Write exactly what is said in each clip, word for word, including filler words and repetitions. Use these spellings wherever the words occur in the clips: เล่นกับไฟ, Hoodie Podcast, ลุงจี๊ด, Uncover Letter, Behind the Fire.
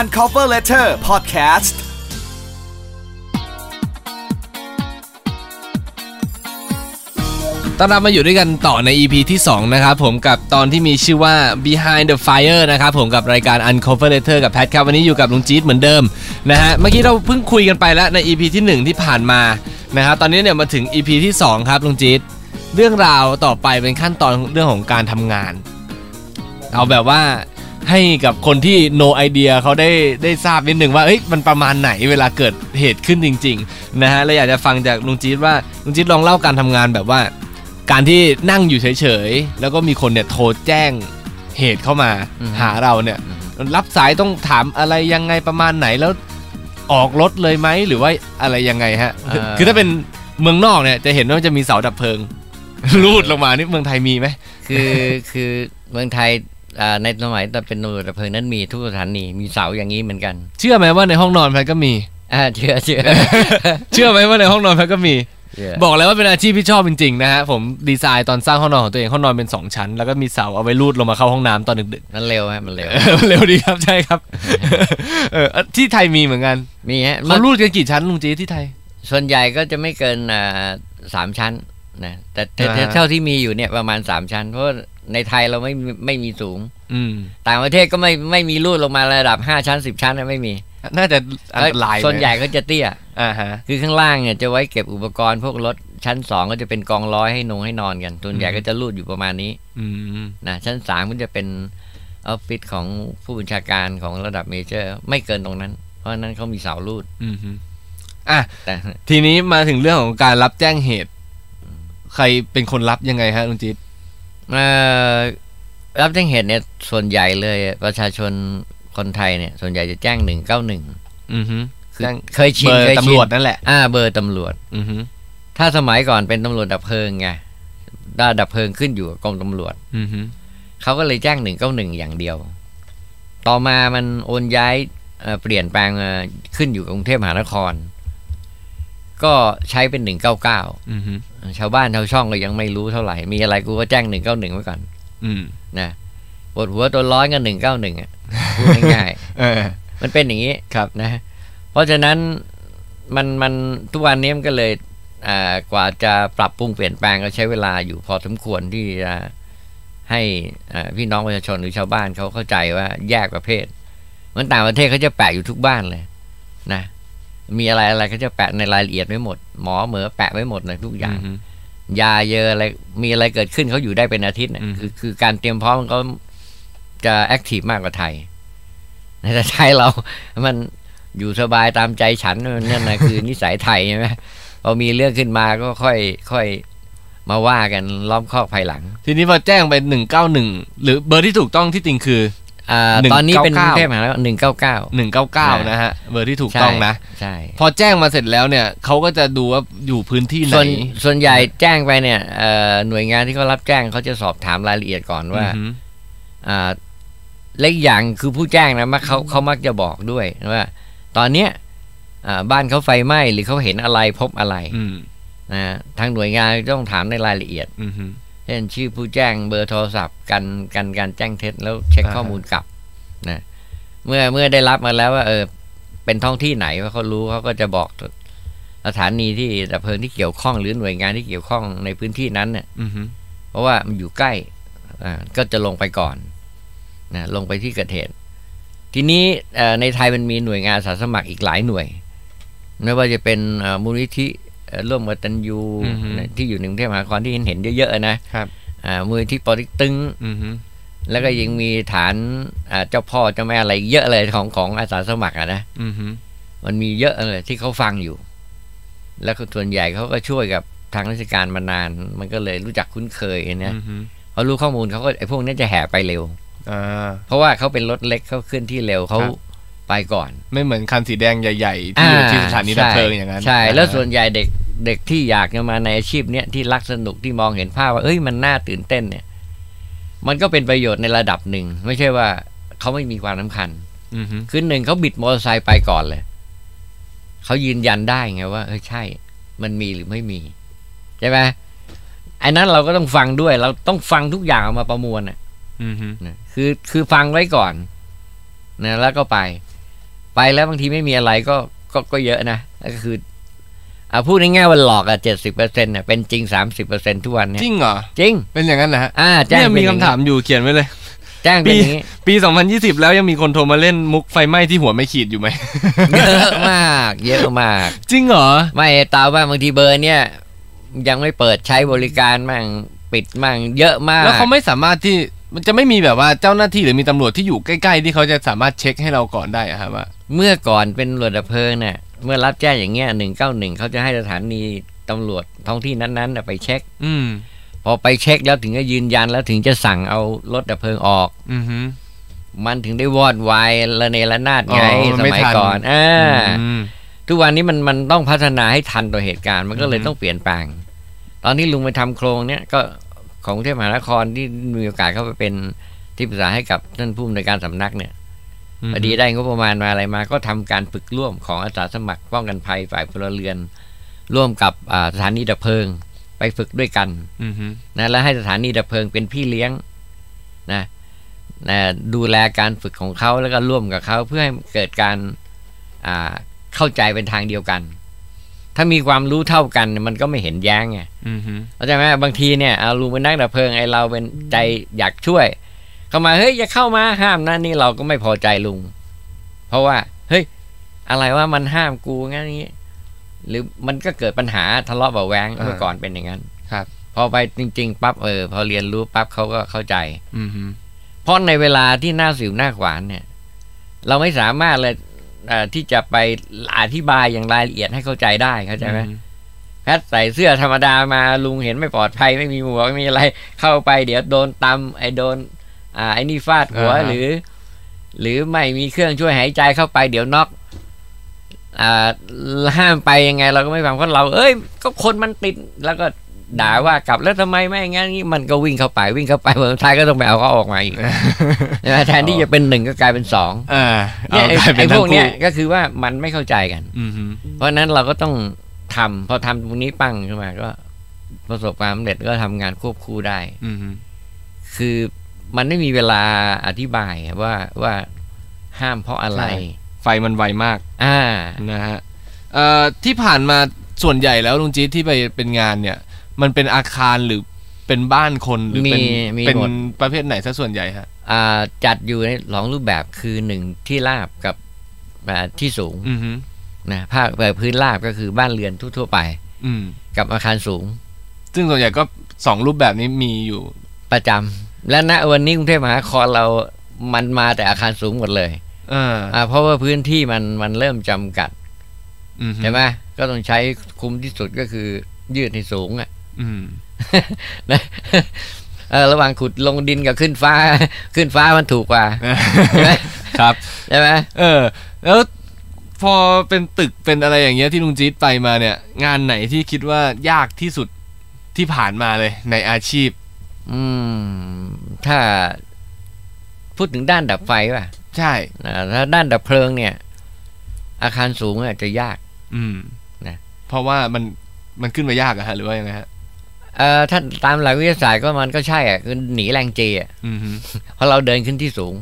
Uncover Letter Podcastต้อนรับมาอยู่ด้วยกันต่อใน อี พี ที่สองนะครับผมกับตอนที่มีชื่อว่า Behind the Fire นะครับผมกับรายการ Uncover Letter กับแพทครับวันนี้อยู่กับลุงจี๊ดเหมือนเดิมนะฮะเมื่อกี้เราเพิ่งคุยกันไปแล้วใน อี พี ที่หนึ่งที่ผ่านมานะครับตอนนี้เนี่ยมาถึง อี พี ที่สองครับลุงจี๊ดเรื่องราวต่อไปเป็นขั้นตอนเรื่องของการทำงานเอาแบบว่าให้กับคนที่ no idea เขาได้ได้ทราบนิดนึงว่าเฮ้ยมันประมาณไหนเวลาเกิดเหตุขึ้นจริงๆนะฮะเราอยากจะฟังจากลุงจี๊ดว่าลุงจี๊ดลองเล่าการทำงานแบบว่าการที่นั่งอยู่เฉยๆแล้วก็มีคนเนี่ยโทรแจ้งเหตุเข้ามาหาเราเนี่ยรับสายต้องถามอะไรยังไงประมาณไหนแล้วออกรถเลยไหมหรือว่าอะไรยังไงฮะคือถ้าเป็นเมืองนอกเนี่ยจะเห็นว่าจะมีเสาดับเพลิงรูดลงมานี่เมืองไทยมีไหมคือคือเมืองไทยในสมัยตอนเป็นหน่วยดับเพลิงนั้นมีทุกสถานีมีเสาอย่างนี้เหมือนกันเชื่อไหมว่าในห้องนอนแพทก็มีอ่าเชื่อเชื่อเชื่อไหมว่าในห้องนอนแพทก็มีYeah. บอกเลยว่าเป็นอาชีพที่ชอบจริงๆนะฮะผมดีไซน์ตอนสร้างห้องนอนของตัวเองห้องนอนเป็นสองชั้นแล้วก็มีเสาเอาไว้ลูดลงมาเข้าห้องน้ำตอนดึกๆนั่นเร็วฮะมันเร็ว เร็วดีครับใช่ครับ เออที่ไทยมีเหมือนกันมีฮะเขาลูดกันกี่ชั้นลุงจีที่ไทยส่วนใหญ่ก็จะไม่เกินอ่าสามชั้นนะแต่เท่าที่มีอยู่เนี่ยประมาณสามชั้นเพราะในไทยเราไม่ไม่มีสูงต่างประเทศก็ไม่ไม่มีลูดลงมาระดับห้าชั้นสิบชั้นไม่มีน่าจะหลายส่วนใหญ่ก็จะเตี้ยอ่าฮะคือข้างล่างเนี่ยจะไว้เก็บอุปกรณ์พวกรถชั้นสองก็จะเป็นกองร้อยให้นงให้นอนกันส่วนใหญ่ก็จะรูดอยู่ประมาณนี้นะชั้นสามมันจะเป็นออฟฟิศของผู้บัญชาการของระดับเมเจอร์ไม่เกินตรงนั้นเพราะนั้นเขามีเสารูดอ่ะแต่ทีนี้มาถึงเรื่องของการรับแจ้งเหตุใครเป็นคนรับยังไงฮะลุงจิ๊ดรับแจ้งเหตุเนี่ยส่วนใหญ่เลยประชาชนคนไทยเนี่ยส่วนใหญ่จะแจ้งหนึ่งเก้าหนึ่งอือฮึคือเคยชินเคยชินเบอร์ตำรวจนั่นแหละอ่าเบอร์ตำรวจอือฮึถ้าสมัยก่อนเป็นตำรวจดับเพลิงไงด้านดับเพลิงขึ้นอยู่กับกรมตำรวจอือฮึเขาก็เลยแจ้งหนึ่งเก้าหนึ่งอย่างเดียวต่อมามันโอนย้ายเอ่อเปลี่ยนแปลงขึ้นอยู่กับกรุงเทพมหานครก็ใช้เป็นหนึ่งเก้าเก้าอือฮึชาวบ้านชาวช่องก็ยังไม่รู้เท่าไหร่มีอะไรกูก็แจ้งหนึ่งเก้าหนึ่งไว้ก่อนอืมนะปวดหัวตัวร้อนกันหนึ่งเก้าหนึ่งอ่ะพูดง่ายๆเออมันเป็นอย่างนี้ครับนะเพราะฉะนั้นมันมันทุกวันนี้มันก็เลยอ่ากว่าจะปรับปรุงเปลี่ยนแปลงก็ใช้เวลาอยู่พอสมควรที่จะให้อ่าพี่น้องประชาชนหรือชาวบ้านเขาเข้าใจว่าแยกประเภทเหมือนต่างประเทศเขาจะแปะอยู่ทุกบ้านเลยนะมีอะไรอะไรเขาจะแปะในรายละเอียดไว้หมดหมอเหมอแปะไว้หมดเลยทุกอย่างยาเยอะอะไรมีอะไรเกิดขึ้นเขาอยู่ได้เป็นอาทิตย์เนี่ยคือคือการเตรียมพร้อมมันก็จะแอคทีฟมากกว่าไทยในไทยเรามันอยู่สบายตามใจฉันนั่นนะคือนิสัยไทยใช่ไหมพอมีเรื่องขึ้นมาก็ค่อยค่อยมาว่ากันล้อมคอกภายหลังทีนี้พอแจ้งไปหนึ่งเก้าหนึ่งหรือเบอร์ที่ถูกต้องที่จริงคืออ่าตอนนี้เป็นกรุงเทพมหานครหนึ่งเก้าเก้า หนึ่งเก้าเก้านะฮะเบอร์ที่ถูกต้องนะใช่พอแจ้งมาเสร็จแล้วเนี่ยเขาก็จะดูว่าอยู่พื้นที่ไหนส่วนส่วนใหญ่แจ้งไปเนี่ยเอ่อหน่วยงานที่เขารับแจ้งเขาจะสอบถามรายละเอียดก่อนว่าอ่าเล็กอย่างคือผู้แจ้งนะมักเขาเขามักจะบอกด้วยว่าตอนเนี้ยบ้านเขาไฟไหม้หรือเขาเห็นอะไรพบอะไรนะทางหน่วยงานต้องถามในรายละเอียดเช่นชื่อผู้แจ้งเบอร์โทรศัพท์กันกันการแจ้งเท็จแล้วเช็คข้อมูลกลับนะเมื่อเมื่อได้รับมาแล้วว่าเออเป็นท้องที่ไหนว่าเขารู้เขาก็จะบอกสถานีที่ดับเพลิงที่เกี่ยวข้องหรือหน่วยงานที่เกี่ยวข้องในพื้นที่นั้นเนี่ยเพราะว่ามันอยู่ใกล้อ่าก็จะลงไปก่อนนะลงไปที่เกิดเหตุทีนี้ในไทยมันมีหน่วยงานอาสาสมัครอีกหลายหน่วยไม่ว่าจะเป็นมูลนิธิร่วมกตัญญูที่อยู่ในกรุงเทพมหานครที่เห็นเยอะๆนะครับมูลนิธิปอเต็กตึงแล้วก็ยังมีฐานเจ้าพ่อเจ้าแม่อะไรเยอะเลยของของอาสาสมัครอ่ะนะมันมีเยอะเลยที่เขาฟังอยู่แล้วส่วนใหญ่เขาก็ช่วยกับทางราชการมานานมันก็เลยรู้จักคุ้นเคยนะพอรู้ข้อมูลเขาก็ไอ้พวกนี้จะแห่ไปเร็วเพราะว่าเขาเป็นรถเล็กเขาขึ้นที่เร็วเขาไปก่อนไม่เหมือนคันสีแดงใหญ่ๆที่อยู่ที่สถานีดับเพลิงอย่างนั้นใช่แล้วส่วนใหญ่เด็กเด็กที่อยากจะมาในอาชีพเนี้ยที่รักสนุกที่มองเห็นภาพว่าเอ้ยมันน่าตื่นเต้นเนี่ยมันก็เป็นประโยชน์ในระดับหนึ่งไม่ใช่ว่าเขาไม่มีความสำคัญขึ้นหนึ่งเขาบิดมอเตอร์ไซค์ไปก่อนเลยเขายืนยันได้ไงว่าเออใช่มันมีหรือไม่มีใช่ไหมไอ้นั้นเราก็ต้องฟังด้วยเราต้องฟังทุกอย่างมาประมวลอ่ะคือคือฟังไว้ก่อนนะแล้วก็ไป ไปแล้วบางทีไม่มีอะไรก็ก็ก็เยอะนะก็คืออ่าพูดง่ายๆว่าหลอกอ่ะ เจ็ดสิบเปอร์เซ็นต์ น่ะเป็นจริง สามสิบเปอร์เซ็นต์ ทุกวันเนี่ยจริงเหรอจริงเป็นอย่างนั้นนะฮะอ่าแจ้งมีคำถามอยู่เขียนไว้เลยแจ้งเป็นอย่างงี้ปีสองพันยี่สิบแล้วยังมีคนโทรมาเล่นมุกไฟไหม้ที่หัวไม่ขีดอยู่ไหมเยอะมากเยอะมากจริงเหรอไม่ตาว่าบางทีเบอร์เนี่ยยังไม่เปิดใช้บริการมั่งปิดมั่งเยอะมากแล้วเขาไม่สามารถที่มันจะไม่มีแบบว่าเจ้าหน้าที่หรือมีตำรวจที่อยู่ใกล้ๆที่เขาจะสามารถเช็คให้เราก่อนได้อะครับว่าเมื่อก่อนเป็นตำรวจดับเพลิงเนี่ยเมื่อรับแจ้งอย่างเงี้ยหนึ่งเก้าหนึ่งเขาจะให้สถานีตำรวจท้องที่นั้นๆไปเช็คอืมพอไปเช็คแล้วถึงจะยืนยันแล้วถึงจะสั่งเอารถดับเพลิงออกอือฮึมันถึงได้วอดวายระเนระนาดไงสมัยก่อนอ่าทุกวันนี้มันมันต้องพัฒนาให้ทันต่อเหตุการณ์มันก็เลยต้องเปลี่ยนแปลงตอนนี้ลุงไปทำโครงเนี้ยก็ของกรุงเทพมหานครที่มีโอกาสเข้าไปเป็นที่ปรึกษาให้กับท่านผู้อำนวยการสำนักเนี่ยพอดีได้งบประมาณมาอะไรมาก็ทำการฝึกร่วมของอาสาสมัครป้องกันภัยฝ่ายพลเรือนร่วมกับสถานีดับเพลิงไปฝึกด้วยกันนะแล้วให้สถานีดับเพลิงเป็นพี่เลี้ยงนะนะดูแลการฝึกของเขาแล้วก็ร่วมกับเขาเพื่อให้เกิดการเข้าใจเป็นทางเดียวกันถ้ามีความรู้เท่ากันมันก็ไม่เห็นแย้งไงเข้าใจไหมบางทีเนี่ยเอาลุงเป็นนักดับเพลิงไอเราเป็นใจอยากช่วยเข้ามาเฮ้ยอย่าเข้ามาห้ามนะนี่เราก็ไม่พอใจลุงเพราะว่าเฮ้ยอะไรว่ามันห้ามกูงั้นนี้หรือมันก็เกิดปัญหาทะเลาะเบาแวงเมื่อก่อนเป็นอย่างนั้นครับพอไปจริงๆปั๊บเออพอเรียนรู้ปั๊บเขาก็เข้าใจเพราะในเวลาที่หน้าสิวหน้าขวานเนี่ยเราไม่สามารถเลยที่จะไปอธิบายอย่างรายละเอียดให้เข้าใจได้เข้าใจไหมแพทใส่เสื้อธรรมดามาลุงเห็นไม่ปลอดภัยไม่มีหมวกไม่มีอะไรเข้าไปเดี๋ยวโดนตำไอโดนอ่าไอนี่ฟาดหัวหรือหรือไม่มีเครื่องช่วยหายใจเข้าไปเดี๋ยวน็อกอ่าห้ามไปยังไงเราก็ไม่ฟังเพราะเราเอ้ยก็คนมันติดแล้วก็ด่าว่ากลับแล้วทำไมไม่งั้นนี่มันก็วิ่งเข้าไปวิ่งเข้าไปเมื่อท้ายก็ต้องไปเอาเขาออกมาอีกแทนที่จะเป็นหนึ่งก็กลายเป็นสองเนี่ยไอ้พวกเนี้ยก็คือว่ามันไม่เข้าใจกันเพราะนั้นเราก็ต้องทำพอทำตรงนี้ปั้งขึ้นมาก็ประสบความสำเร็จก็ทำงานควบคู่ได้คือมันไม่มีเวลาอธิบายว่าว่าห้ามเพราะอะไรไฟมันไวมากอ่านะฮะที่ผ่านมาส่วนใหญ่แล้วลุงจี๊ดที่ไปเป็นงานเนี่ยมันเป็นอาคารหรือเป็นบ้านคนหรือเป็นเป็นประเภทไหนซะส่วนใหญ่ฮะอ่าจัดอยู่ในสองรูปแบบคือหนึ่งที่ราบกับที่สูงนะภาคแบบพื้นราบก็คือบ้านเรือนทั่วๆไปอืกับอาคารสูงซึ่งส่วนใหญ่ก็สองรูปแบบนี้มีอยู่ประจำและณวันนี้กรุงเทพมหานครเรามันมาแต่อาคารสูงหมดเลยเอออ่าเพราะว่าพื้นที่มันมันเริ่มจำกัดใช่ไหมก็ต้องใช้คุ้มที่สุดก็คือยืดให้สูงอ่ะอืมนะเออระหว่างขุดลงดินกับขึ้นฟ้าขึ้นฟ้ามันถูกกว่าใช่ไหมครับใช่ไหมเออแล้วพอเป็นตึกเป็นอะไรอย่างเงี้ยที่ลุงจี๊ดไปมาเนี่ยงานไหนที่คิดว่ายากที่สุดที่ผ่านมาเลยในอาชีพอืมถ้าพูดถึงด้านดับไฟป่ะใช่ถ้าด้านดับเพลิงเนี่ยอาคารสูงอาจจะยากอืมนะเพราะว่ามันมันขึ้นมายากอะฮะหรือว่ายังไงฮะเอ่อถ้าตามหลักวิทยาศาสตร์ก็มันก็ใช่อ่ะคือหนีแรงเจอ่ะเพราะเราเดินขึ้นที่สูง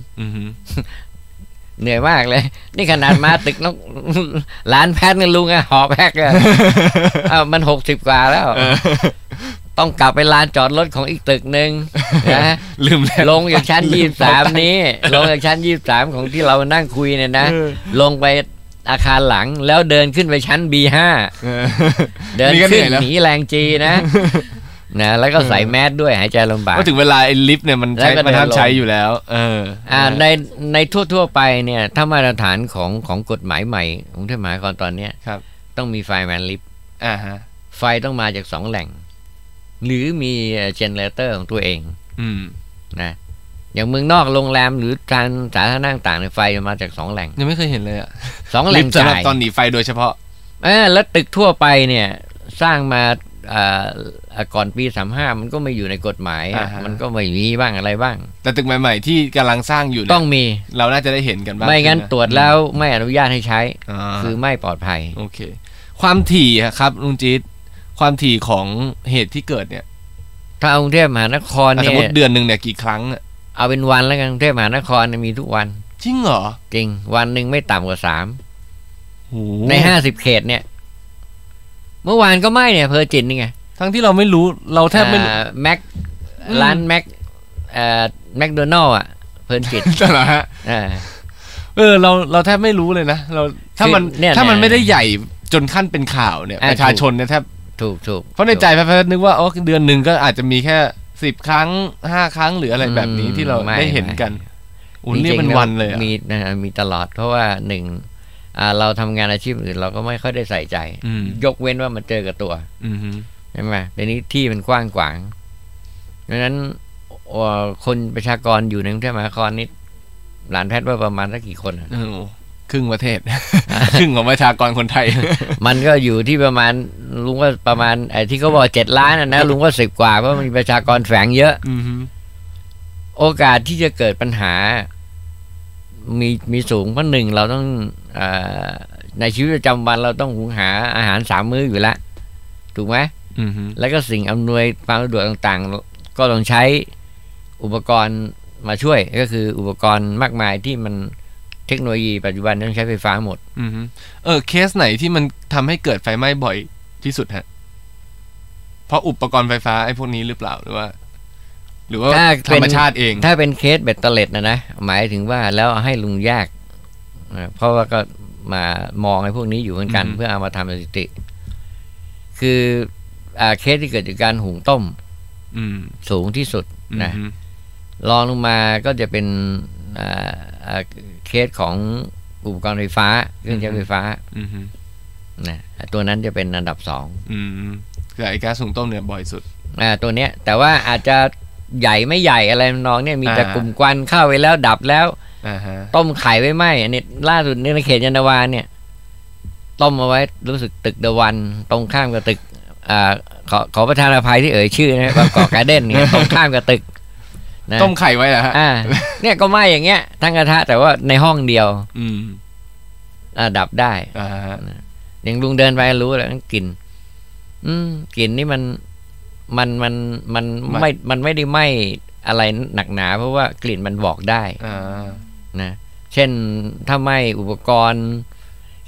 เหนื่อยมากเลยนี่ขนาดมาตึกนกร้านแพทย์เนี่ยลุงอะหอบแพกอะอ้าวมันหกสิบกว่าแล้วต้องกลับไปลานจอดรถของอีกตึกหนึ่งนะลืมแล้วลงจากชั้นยี่สิบสามนี้ลงจากชั้นยี่สิบสามของที่เรานั่งคุยเนี่ยนะลงไปอาคารหลังแล้วเดินขึ้นไปชั้น บี ห้า เดินขึ้นหนีแรงจีนะนะแล้วก็ใส่แมสด้วยหายใจลำบากก็ถึงเวลาไอ้ลิฟต์เนี่ยมันใช้มันห้ามใช้อยู่แล้วเอออ่าในในทั่วๆไปเนี่ยถ้ามาตรฐานของของกฎหมายใหม่ของที่หมายก่อนตอนเนี้ยครับต้องมีไฟแมนลิฟต์อ่าฮะไฟต้องมาจากสองแหล่งหรือมีเจเนเรเตอร์ของตัวเองอืมนะอย่างเมืองนอกโรงแรมหรือการสาธารณะต่างๆในไฟมาจากสองแหล่งยังไม่เคยเห็นเลยอ่ะสองแหล่งจ่ายตอนหนีไฟโดยเฉพาะเออแล้วตึกทั่วไปเนี่ยสร้างมาอ่าก่อนปีสามสิบห้ามันก็ไม่อยู่ในกฎหมายมันก็ไม่มีบ้างอะไรบ้างแต่ตึกใหม่ๆที่กำลังสร้างอยู่ต้องมีเราน่าจะได้เห็นกันบ้างไม่งั้นตรวจแล้วไม่อนุญาตให้ใช้คือไม่ปลอดภัยโอเคความถี่ครับลุงจี๊ดความถี่ของเหตุที่เกิดเนี่ยถ้ากรุงเทพมหานครเนี่ยสมมติเดือนหนึ่งเนี่ยกี่ครั้งเอาเป็นวันแล้วกันกรุงเทพมหานครมีทุกวัน จริงเหรอจริงวันหนึ่งไม่ต่ำกว่าสามในห้าสิบเขตเนี่ยเมื่อวานก็ไม่เนี่ยเพอร์จินนี่ไงทั้งที่เราไม่รู้เราแทบไม่แม็กร้านแม็กเอ่อแมคโดนัลล์อ่ะเพอร์จินใช่เหรอฮะเออเราเราแทบไม่รู้เลยนะเราถ้ามันถ้ามันไม่ได้ใหญ่จนขั้นเป็นข่าวเนี่ยประชาชนเนี่ยแทบถูกถูกเพราะในใจแพทย์นึกว่าอ๋อเดือนหนึ่งก็อาจจะมีแค่สิบครั้งห้าครั้งหรืออะไรแบบนี้ที่เราได้เห็นกันอุ่นนี่เป็นวันเลยมีนะมีตลอดเพราะว่าหนึ่งเราทำงานอาชีพอื่นเราก็ไม่ค่อยได้ใส่ใจยกเว้นว่ามันเจอกับตัวใช่ไหมในนี้ที่มันกว้างขวางดังนั้นคนประชากรอยู่ในกรุงเทพมหานครนี่หลานแพทย์ว่าประมาณสักกี่คนครึ่งประเทศครึ่งของประชากรคนไทยมันก็อยู่ที่ประมาณลุงว่าประมาณไอ้ที่เขาบอกเจ็ดล้านนะนะลุงว่าสิบกว่าเพราะมันมีประชากรแฝงเยอะโอกาสที่จะเกิดปัญหามีมีสูงเพราะหนึ่งเราต้องอในชีวิตประจำวันเราต้องหุงหาอาหารสามมื้ออยู่แล้วถูกไหมแล้วก็สิ่งอำนวยความสะดวกต่างๆก็ต้องใช้อุปกรณ์มาช่วยก็คืออุปกรณ์มากมายที่มันเทคโนโลยีปัจจุบันต้องใช้ไฟฟ้าหมดอือเออเคสไหนที่มันทำให้เกิดไฟไหม้บ่อยที่สุดฮะเพราะอุปกรณ์ไฟฟ้าไอ้พวกนี้หรือเปล่าหรือว่าหรือว่าธรรมชาติเองถ้าเป็นเคสแบตเตอร์เล็ตนะนะหมายถึงว่าแล้วให้ลุงแยกเพราะว่าก็มามองไอ้พวกนี้อยู่เหมือนกันเพื่อเอามาทำสถิติคืออ่าเคสที่เกิดจากการหุงต้มสูงที่สุดนะรองลงมาก็จะเป็นอ่าเคสของอุปกรณ์ไฟฟ้าเครื่องใช้ไฟฟ้านะตัวนั้นจะเป็นอันดับสองคือไอ้ก๊าซหุงต้มเนี่ยบ่อยสุดอ่าตัวเนี้ยแต่ว่าอาจจะใหญ่ไม่ใหญ่อะไรน้องเนี่ยมีแต่กลุ่มควันเข้าไปแล้วดับแล้วต้มไข่ไว้ไหมอันนี้ล่าสุดในเขตยันตวาเนี่ยต้มเอาไว้รู้สึกตึกเดวันตรงข้ามกับตึกอ่าขอขอประธานอภัยที่เอ่ยชื่อนะบางกอกการ์เด้นเนี่ยตรงข้ามกับตึกต้มไข่ไว้เหรอฮะอ่าเนี่ยก็ไหม้อย่างเงี้ยทั้งกระทะแต่ว่าในห้องเดียวอืมอ่าดับได้อ่าอย่างลุงเดินไปรู้แล้วกลิ่นอืมกลิ่นนี่มันมันมันมันไม่มันไม่ได้ไหม้อะไรหนักหนาเพราะว่ากลิ่นมันบอกได้อ่านะเช่นถ้าไหม้อุปกรณ์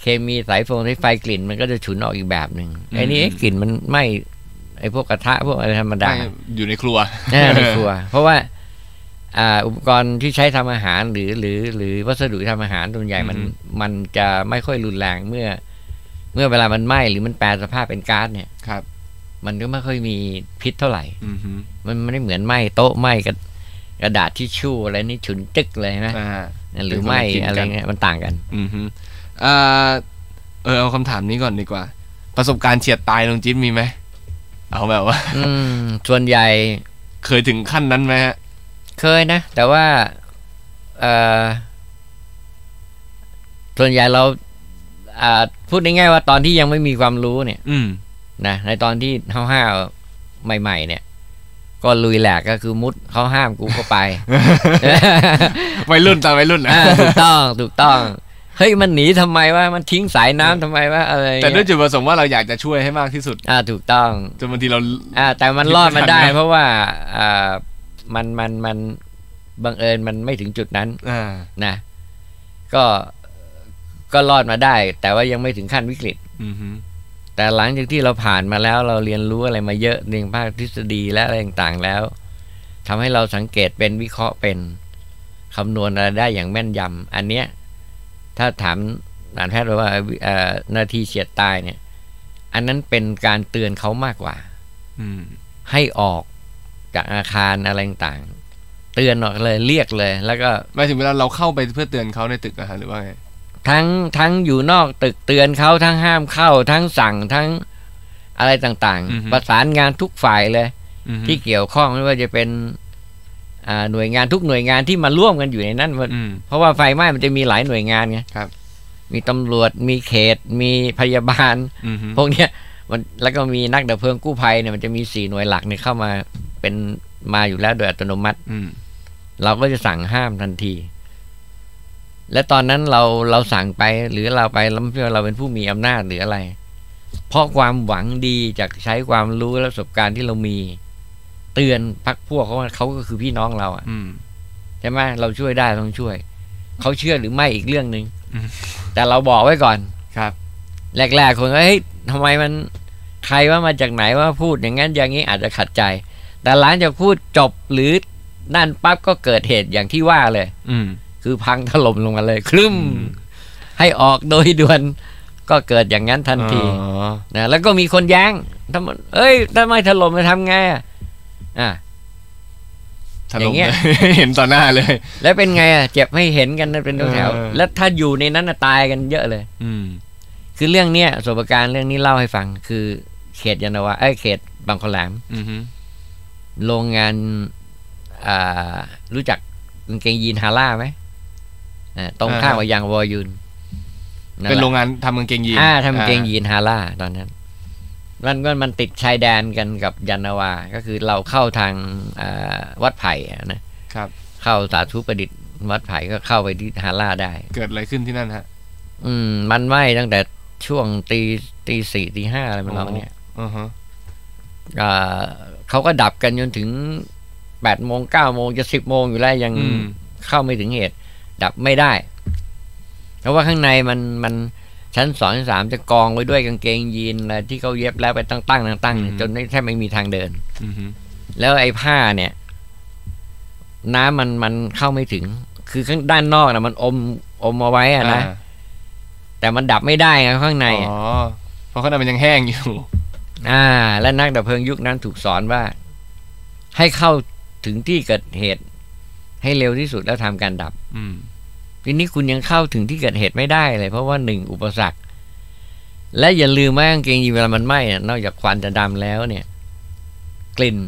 เคมีสายฟงสายไฟกลิ่นมันก็จะฉุนออกอีกแบบหนึ่งไอ้นี่กลิ่นมันไหม้ไอ้พวกกระทะพวกอะไรธรรมดาอยู่ในครัวในครัวเพราะว่าอ่าอุปกรณ์ที่ใช้ทำอาหารหรือหรือหรือวัสดุทำอาหารส่วนใหญ่มันมันจะไม่ค่อยรุนแรงเมื่อเมื่อเวลามันไหม้หรือมันแปรสภาพเป็นก๊าซเนี่ยครับมันก็ไม่ค่อยมีพิษเท่าไหร่มันไม่ได้เหมือนไหม้โต๊ะไหม้กับกระดาษทิชชู่อะไรนี่ฉุนจึ๊กเลยนะหรือไหม้อะไรเงี้ยมันต่างกันอืออ่าเออเอาคำถามนี้ก่อนดีกว่าประสบการณ์เฉียดตายลุงจิ๊บมีไหมเอาแบบว่าอืมส่วนใหญ่เคยถึงขั้นนั้นไหมฮะเคยนะแต่ว่าเอ่อส่วนใหญ่เราอ่าพูดง่ายๆว่าตอนที่ยังไม่มีความรู้เนี่ยอืมนะในตอนที่เฮาห้าวใหม่ๆเนี่ยก็ลุยแหลกก็คือมุดเขาห้ามกูก็ไปวัยรุ่นตามวัยรุ่นนะถูกต้องถูกต้องเฮ้ยมันหนีทำไมว่ามันทิ้งสายน้ำทำไมว่าอะไรแต่ด้วยจุดประสงค์ว่าเราอยากจะช่วยให้มากที่สุดอ่าถูกต้องจนบางทีเราอ่าแต่มันรอดมาได้เพราะว่าอ่ามันมันมันบังเอิญมันไม่ถึงจุดนั้นนะก็ก็รอดมาได้แต่ว่ายังไม่ถึงขั้นวิกฤตแต่หลังจากที่เราผ่านมาแล้วเราเรียนรู้อะไรมาเยอะในภาคทฤษฎีและอะไรต่างๆแล้วทำให้เราสังเกตเป็นวิเคราะห์เป็นคำนวณอะไรได้อย่างแม่นยำอันเนี้ยถ้าถามหลานแพทย์ว่านาทีเฉียดตายเนี่ยอันนั้นเป็นการเตือนเขามากกว่าให้ออกจากอาคารอะไรต่างเตือนออกเลยเรียกเลยแล้วก็ไม่ถึงเวลาเราเข้าไปเพื่อเตือนเขาในตึกหรือว่าไงทั้งทั้งอยู่นอกตึกเตือนเขาทั้งห้ามเข้าทั้งสั่งทั้งอะไรต่างๆประสานงานทุกฝ่ายเลยที่เกี่ยวข้องไม่ว่าจะเป็นหน่วยงานทุกหน่วยงานที่มาร่วมกันอยู่ในนั้นเพราะว่าไฟไหม้มันจะมีหลายหน่วยงานไงมีตำรวจมีเขตมีพยาบาลพวกเนี้ยมันแล้วก็มีนักดับเพลิงกู้ภัยเนี่ยมันจะมีสี่หน่วยหลักเนี่ยเข้ามาเป็นมาอยู่แล้วโดยอัตโนมัติเราก็จะสั่งห้ามทันทีและตอนนั้นเราเราสั่งไปหรือเราไปแล้วเพื่อเราเป็นผู้มีอำนาจหรืออะไรเพราะความหวังดีจากใช้ความรู้และประสบการณ์ที่เรามีเตือนพรรคพวกเขาว่าเขาก็คือพี่น้องเราอ่ะใช่ไหมเราช่วยได้ต้องช่วย เขาเชื่อหรือไม่อีกเรื่องนึงแต่เราบอกไว้ก่อนครับแรกๆคนก็เฮ้ยทำไมมันใครว่ามาจากไหนว่าพูดอย่างนั้นอย่างนี้อาจจะขัดใจแต่หลังจากพูดจบหรือนั่นปั๊บก็เกิดเหตุอย่างที่ว่าเลยอืมคือพังถล่มลงมาเลยครึ่มให้ออกโดยด่วนก็เกิดอย่างนั้นทันทีนะแล้วก็มีคนแย้งทำเอ้ยถ้าไม่ถล่มจะทำไงอ่ะอ่ะอย่างเงี้ยเห็นต่อหน้าเลยแล้วเป็นไงอ่ะเจ็บให้เห็นกันเป็นแถวแล้วถ้าอยู่ในนั้นตายกันเยอะเลยอืมคือเรื่องเนี้ยประสบการณ์เรื่องนี้เล่าให้ฟังคือเขตยานวาไอ้เขตบางขลามโรงงานอ่ารู้จักกางเกงยีนฮาร่าไหมอ่าตรงข้ามกับยางวอยูนเป็นโรงงานทำกางเกงยีนอ่าทำกางเกงยีนฮาร่าตอนนั้นมันก็มันติดชายแดนกันกับยานวาก็คือเราเข้าทางวัดไผ่นะครับเข้าสาธุประดิษฐ์วัดไผ่ก็เข้าไปที่ฮาร่าได้เกิดอะไรขึ้นที่นั่นฮะอืมมันไหม้ตั้งแต่ช่วงตีตีสี่ตีห้าอะไรมันร้องเนี่ยอือฮะอ่าเขาก็ดับกันจนถึงแปดโมงเก้าโมงจะสิบโมงอยู่แล้วยังเข้าไม่ถึงเหตุดับไม่ได้เพราะว่าข้างในมันมันชั้นสองชั้นสามจะกองไว้ด้วยกางเกงยีนอะไรที่เขาเย็บแล้วไปตั้งตั้งตั้งตั้งจนแทบไม่มีทางเดินแล้วไอ้ผ้าเนี่ยน้ำมันมันเข้าไม่ถึงคือข้างด้านนอกนะมันอมอมเอาไว้อะนะแต่มันดับไม่ได้นะข้างในอ๋อเพราะข้างในมันยังแห้งอยู่อ่าและนักดับเพลิงยุคนั้นถูกสอนว่าให้เข้าถึงที่เกิดเหตุให้เร็วที่สุดแล้วทำการดับอืมทีนี้คุณยังเข้าถึงที่เกิดเหตุไม่ได้เลยเพราะว่าหนึ่งอุปสรรคและอย่าลืมว่ากางเกงยีนเวลามันไหม้เนี่ยนอกจากควันจะดำแล้วเนี่ยกลิ่น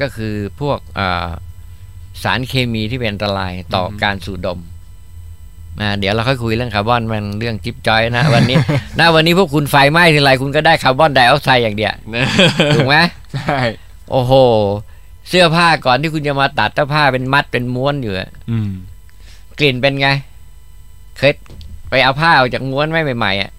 ก็คือพวกสารเคมีที่เป็นอันตรายต่อการสูดดมอ่าเดี๋ยวเราค่อยคุยเรื่องคาร์บอนมันเรื่องจิ๊บจอยนะวันนี้นะวันนี้พวกคุณไฟไหม้ทีไรคุณก็ได้คาร์บอนไดออกไซด์อย่างเดียวถูกไหมใช่โอ้โหเสื้อผ้าก่อนที่คุณจะมาตัดถ้าผ้าเป็นมัดเป็นม้วนอยู่อืมกลิ่นเป็นไงเคยไปเอาผ้าออกจากม้วนไม่ใหม่ๆอ่ะ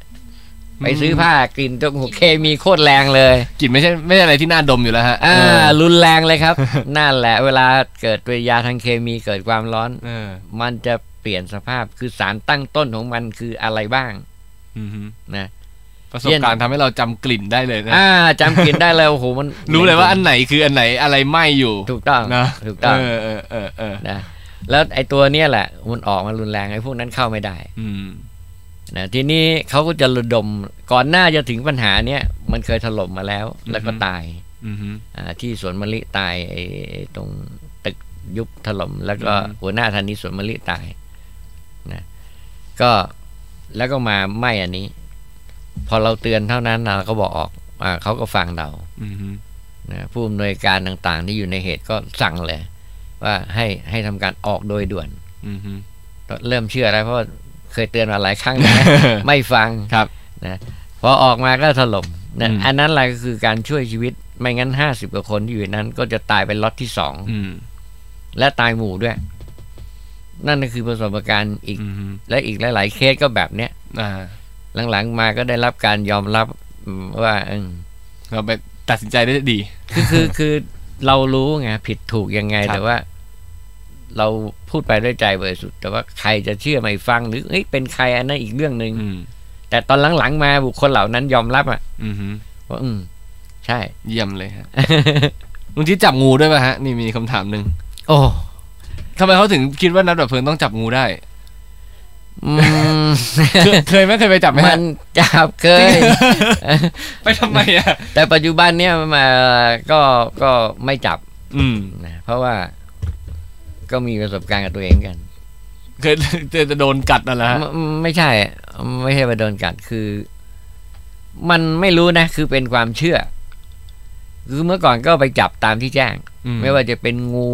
ไปซื้อผ้ากลิ่นตัวหัวเคมีโคตรแรงเลยกลิ่นไม่ใช่ไม่ใช่อะไรที่น่าดมอยู่แล้วฮะอ่ารุนแรงเลยครับนั่นแหละเวลาเกิดปฏิกิริยาทางเคมีเกิดความร้อนมันจะเปลี่ยนสภาพคือสารตั้งต้นของมันคืออะไรบ้างนะประสบการณ์ทำให้เราจำกลิ่นได้เลยนะอ่าจำกลิ่นได้เลยโอ้โหมันรู้เลยว่าอันไหนคืออันไหนอะไรไหม้อยู่ถูกต้องนะถูกต้องเออเออเออเออนะแล้วไอ้ตัวเนี้ยแหละมันออกมารุนแรงไอ้พวกนั้นเข้าไม่ได้อืมนะทีนี้เขาก็จะระดมก่อนหน้าจะถึงปัญหาเนี้ยมันเคยถล่มมาแล้วแล้วก็ตายอ่าที่สวนมะลิตายไอ้ตรงตึกยุบถล่มแล้วก็หัวหน้าธานีสวนมะลิตายนะก็แล้วก็มาไหม้อันนี้พอเราเตือนเท่านั้นเราก็บอกออกอ่าเขาก็ฟังเรานะผู้อำนวยการต่างๆที่อยู่ในเหตุก็สั่งเลยว่าให้ให้ทำการออกโดยด่วนเริ่มเชื่อแล้วเพราะเคยเตือนมาหลายครั้งนะ ไม่ฟังครับนะพอออกมาก็ถล่มนะอันนั้นอะไรก็คือการช่วยชีวิตไม่งั้นห้าสิบกว่าคนที่อยู่นั้นก็จะตายเป็นล็อตที่สองและตายหมู่ด้วยนั่นก็คือประสบการณ์อีกและอีกหลายๆเคสก็แบบเนี้ยหลังๆมาก็ได้รับการยอมรับว่าเราไปตัดสินใจได้ดีคือคือคือเรารู้ไงผิดถูกยังไงแต่ว่าเราพูดไปด้วยใจบริสุทธิ์แต่ว่าใครจะเชื่อไม่ฟังหรือเอ้ยเป็นใครอันนั้นอีกเรื่องนึงแต่ตอนหลังๆมาบุคคลเหล่านั้นยอมรับอ่ะว่าอืมใช่เยี่ยมเลยฮะลุงที่จับงูด้วยป่ะฮะนี่มีคำถามนึงโอ้ทำไมเขาถึงคิดว่านักดับเพลิงต้องจับงูได้เคยไม่เคยไปจับไหมมันจับเคยไปทำไมอ่ะแต่ปัจจุบันเนี้ยมาก็ก็ไม่จับอืมนะเพราะว่าก็มีประสบการณ์กับตัวเองกันเคยจะโดนกัดอะไรฮะไม่ใช่ไม่ใช่ไปโดนกัดคือมันไม่รู้นะคือเป็นความเชื่อคือเมื่อก่อนก็ไปจับตามที่แจ้งไม่ว่าจะเป็นงู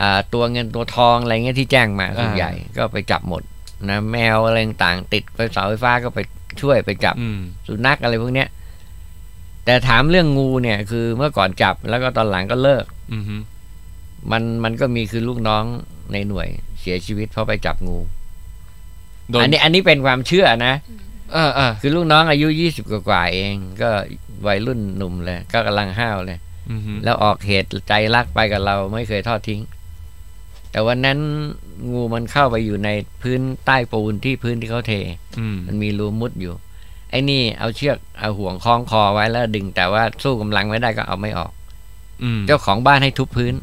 อ่าตัวเงินตัวทองอะไรเงี้ยที่แจ้งมาส่วนใหญ่ก็ไปจับหมดนะแมวอะไรต่างติดไปเสาไฟฟ้าก็ไปช่วยไปจับสุนัขอะไรพวกเนี้ยแต่ถามเรื่องงูเนี่ยคือเมื่อก่อนจับแล้วก็ตอนหลังก็เลิกอือมันมันก็มีคือลูกน้องในหน่วยเสียชีวิตเพราะไปจับงูอันนี้อันนี้เป็นความเชื่อนะเออเออคือลูกน้องอายุยี่สิบกว่าเองก็วัยรุ่นหนุ่มเลยก็กำลังห้าวเลยแล้วออกเหตุใจรักไปกับเราไม่เคยทอดทิ้งแต่วันนั้น งูมันเข้าไปอยู่ในพื้นใต้ปูนที่พื้นที่เขาเทมันมีรูมุดอยู่ไอ้นี่เอาเชือกเอาห่วงคล้องคอไว้แล้วดึงแต่ว่าสู้กำลังไม่ได้ก็เอาไม่ออกเจ้าของบ้านให้ทุบพื้น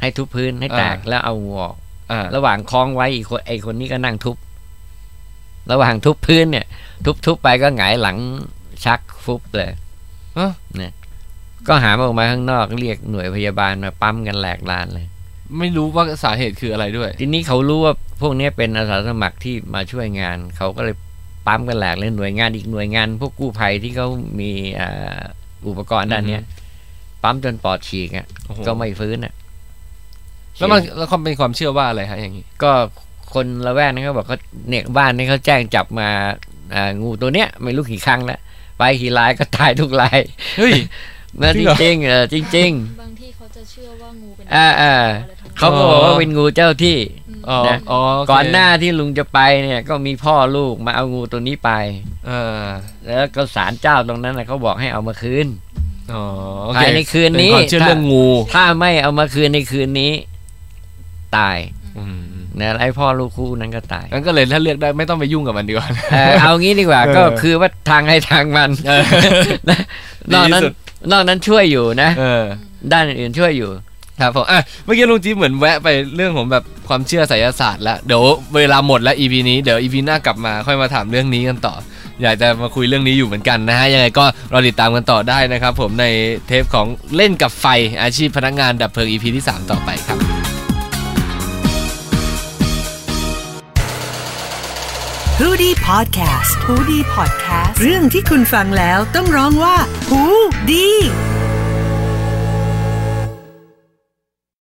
ให้ทุบพื้นให้แตกแล้วเอางูออกระหว่างคล้องไว้อีกคนไอ้คนนี้ก็นั่งทุบระหว่างทุบพื้นเนี่ยทุบๆไปก็หงายหลังชักฟุบเลยเนี่ยก็หามออกมาข้างนอกเรียกหน่วยพยาบาลมาปั๊มกันแหลกลานเลยไม่รู้ว่าสาเหตุคืออะไรด้วยทีนี้เขารู้ว่าพวกนี้เป็นอาสาสมัครที่มาช่วยงานเขาก็เลยปั๊มกันแหลกเลยหน่วยงานอีกหน่วยงานพวกกู้ภัยที่เขามีอุปกรณ์ด้านนี้ปั๊มจนปอดฉีกอ่ะก็ไม่ฟื้นอ่ะแล้วมันแล้วความเป็นความเชื่อว่าอะไรฮะอย่างนี้ก็คนละแวกนั้นเขาบอกเขาเนี่ยบ้านนี้เขาแจ้งจับมางูตัวเนี้ยไม่รู้กี่ครั้งแล้วไปกี่รายก็ตายทุกรายเฮ้ยนั่นจริงๆเออจริงๆบางที่เขาจะเชื่อว่างูเป็นอ่าอ่าเขาบอกว่าเป็นงูเจ้าที่นะก่อนหน้าที่ลุงจะไปเนี่ยก็มีพ่อลูกมาเอางูตัวนี้ไปเออแล้วก็ศาลเจ้าตรงนั้นนะเขาบอกให้เอามาคืนภายในคืนนี้ถ้าไม่เอามาคืนในคืนนี้ตายนะไอ้พ่อลูกคู่นั้นก็ตายนั้นก็เลยถ้าเลือกได้ไม่ต้องไปยุ่งกับมันดีกว่าเอางี้ดีกว่าก็คือว่าทางให้ทางมันนอกนั้นนอกนั้นช่วยอยู่นะด้านอื่นช่วยอยู่ครับผมอ่ะเมื่อกี้ลุงจี๊เหมือนแวะไปเรื่องของแบบความเชื่อไสยศาสตร์แล้วเดี๋ยวเวลาหมดแล้ว อี พี นี้เดี๋ยว อี พี หน้ากลับมาค่อยมาถามเรื่องนี้กันต่ออยากจะมาคุยเรื่องนี้อยู่เหมือนกันนะฮะยังไงก็รอติดตามกันต่อได้นะครับผมในเทปของเล่นกับไฟอาชีพพนักงานดับเพลิง อี พี ที่สามต่อไปครับHoodie Podcast Hoodie Podcast เรื่องที่คุณฟังแล้วต้องร้องว่าหูดี